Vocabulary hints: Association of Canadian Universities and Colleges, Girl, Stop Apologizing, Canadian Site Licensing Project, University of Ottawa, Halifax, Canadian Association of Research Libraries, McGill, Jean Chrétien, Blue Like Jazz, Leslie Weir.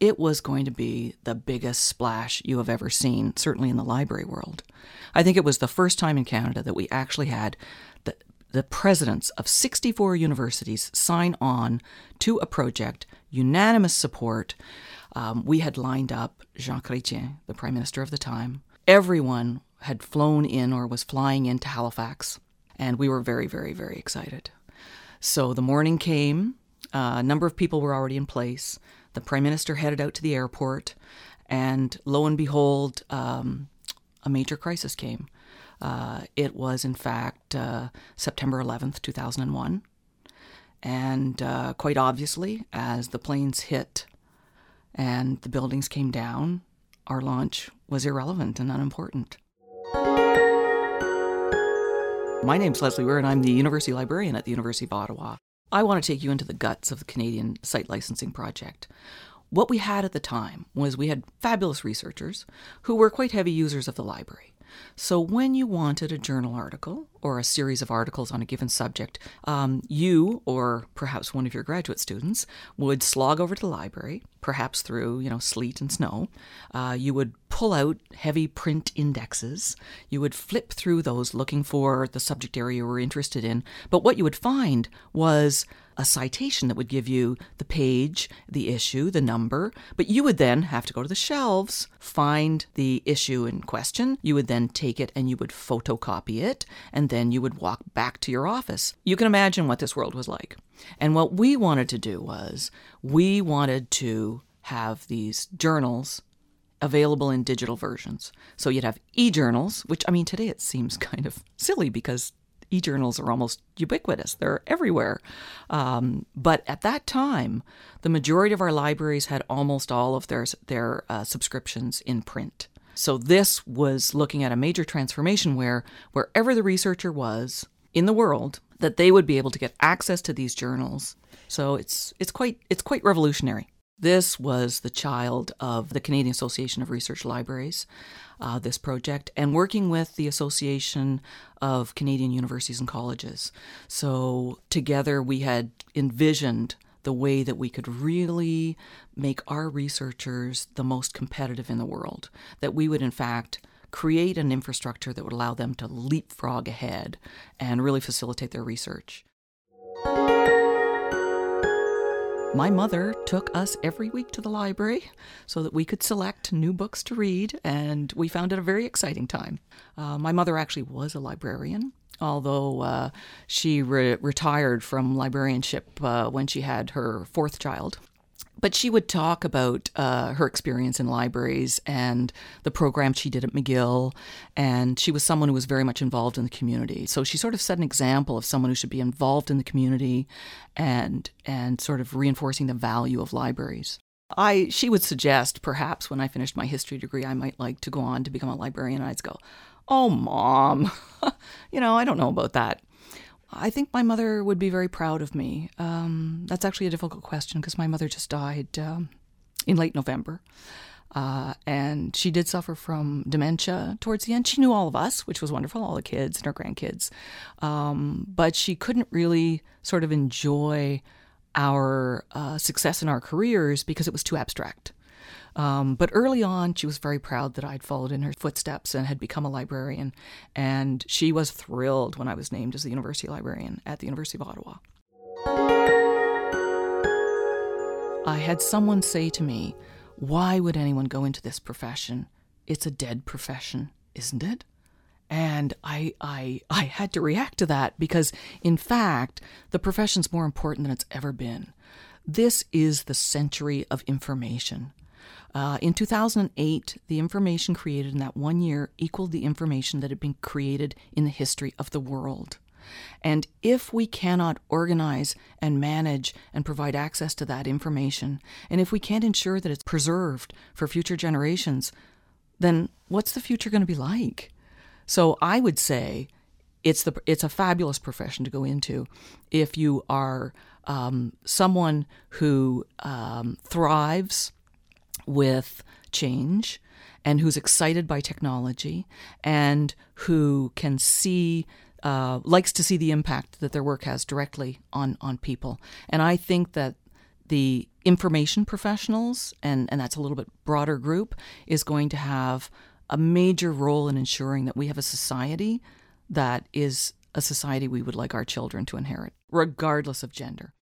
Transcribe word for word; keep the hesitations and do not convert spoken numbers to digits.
it was going to be the biggest splash you have ever seen, certainly in the library world. I think it was the first time in Canada that we actually had the, the presidents of sixty-four universities sign on to a project, unanimous support. Um, we had lined up Jean Chrétien, the prime minister of the time. Everyone had flown in or was flying into Halifax, and we were very, very, very excited. So the morning came. Uh, a number of people were already in place. The prime minister headed out to the airport, and lo and behold, um, a major crisis came. Uh, it was, in fact, uh, September eleventh, two thousand one. And uh, quite obviously, as the planes hit and the buildings came down, our launch was irrelevant and unimportant. My name's Leslie Weir, and I'm the university librarian at the University of Ottawa. I want to take you into the guts of the Canadian Site Licensing Project. What we had at the time was we had fabulous researchers who were quite heavy users of the library. So when you wanted a journal article or a series of articles on a given subject, um, you or perhaps one of your graduate students would slog over to the library, perhaps through, you know, sleet and snow. Uh, you would pull out heavy print indexes. You would flip through those looking for the subject area you were interested in. But what you would find was a citation that would give you the page, the issue, the number, but you would then have to go to the shelves, find the issue in question, you would then take it and you would photocopy it, and then you would walk back to your office. You can imagine what this world was like. And what we wanted to do was, we wanted to have these journals available in digital versions. So you'd have e-journals, which, I mean, today it seems kind of silly because e-journals are almost ubiquitous. They're everywhere. Um, but at that time, the majority of our libraries had almost all of their, their uh, subscriptions in print. So this was looking at a major transformation where wherever the researcher was in the world, that they would be able to get access to these journals. So it's it's quite it's quite revolutionary. This was the child of the Canadian Association of Research Libraries, uh, this project, and working with the Association of Canadian Universities and Colleges. So together we had envisioned the way that we could really make our researchers the most competitive in the world, that we would, in fact, create an infrastructure that would allow them to leapfrog ahead and really facilitate their research. My mother took us every week to the library so that we could select new books to read, and we found it a very exciting time. Uh, my mother actually was a librarian, although uh, she re- retired from librarianship uh, when she had her fourth child. But she would talk about uh, her experience in libraries and the program she did at McGill, and she was someone who was very much involved in the community. So she sort of set an example of someone who should be involved in the community and and sort of reinforcing the value of libraries. I she would suggest perhaps when I finished my history degree I might like to go on to become a librarian, and I'd go, "Oh, Mom, you know, I don't know about that." I think my mother would be very proud of me. Um, that's actually a difficult question because my mother just died um, in late November. Uh, and she did suffer from dementia towards the end. She knew all of us, which was wonderful, all the kids and her grandkids. Um, but she couldn't really sort of enjoy our uh, success in our careers because it was too abstract. Um, but early on, she was very proud that I'd followed in her footsteps and had become a librarian. And she was thrilled when I was named as the university librarian at the University of Ottawa. I had someone say to me, "Why would anyone go into this profession? It's a dead profession, isn't it?" And I, I, I had to react to that because, in fact, the profession's more important than it's ever been. This is the century of information. Uh, in two thousand eight, the information created in that one year equaled the information that had been created in the history of the world. And if we cannot organize and manage and provide access to that information, and if we can't ensure that it's preserved for future generations, then what's the future going to be like? So I would say it's the it's a fabulous profession to go into if you are um, someone who um, thrives with change and who's excited by technology and who can see, uh, likes to see the impact that their work has directly on, on people. And I think that the information professionals, and, and that's a little bit broader group, is going to have a major role in ensuring that we have a society that is a society we would like our children to inherit, regardless of gender.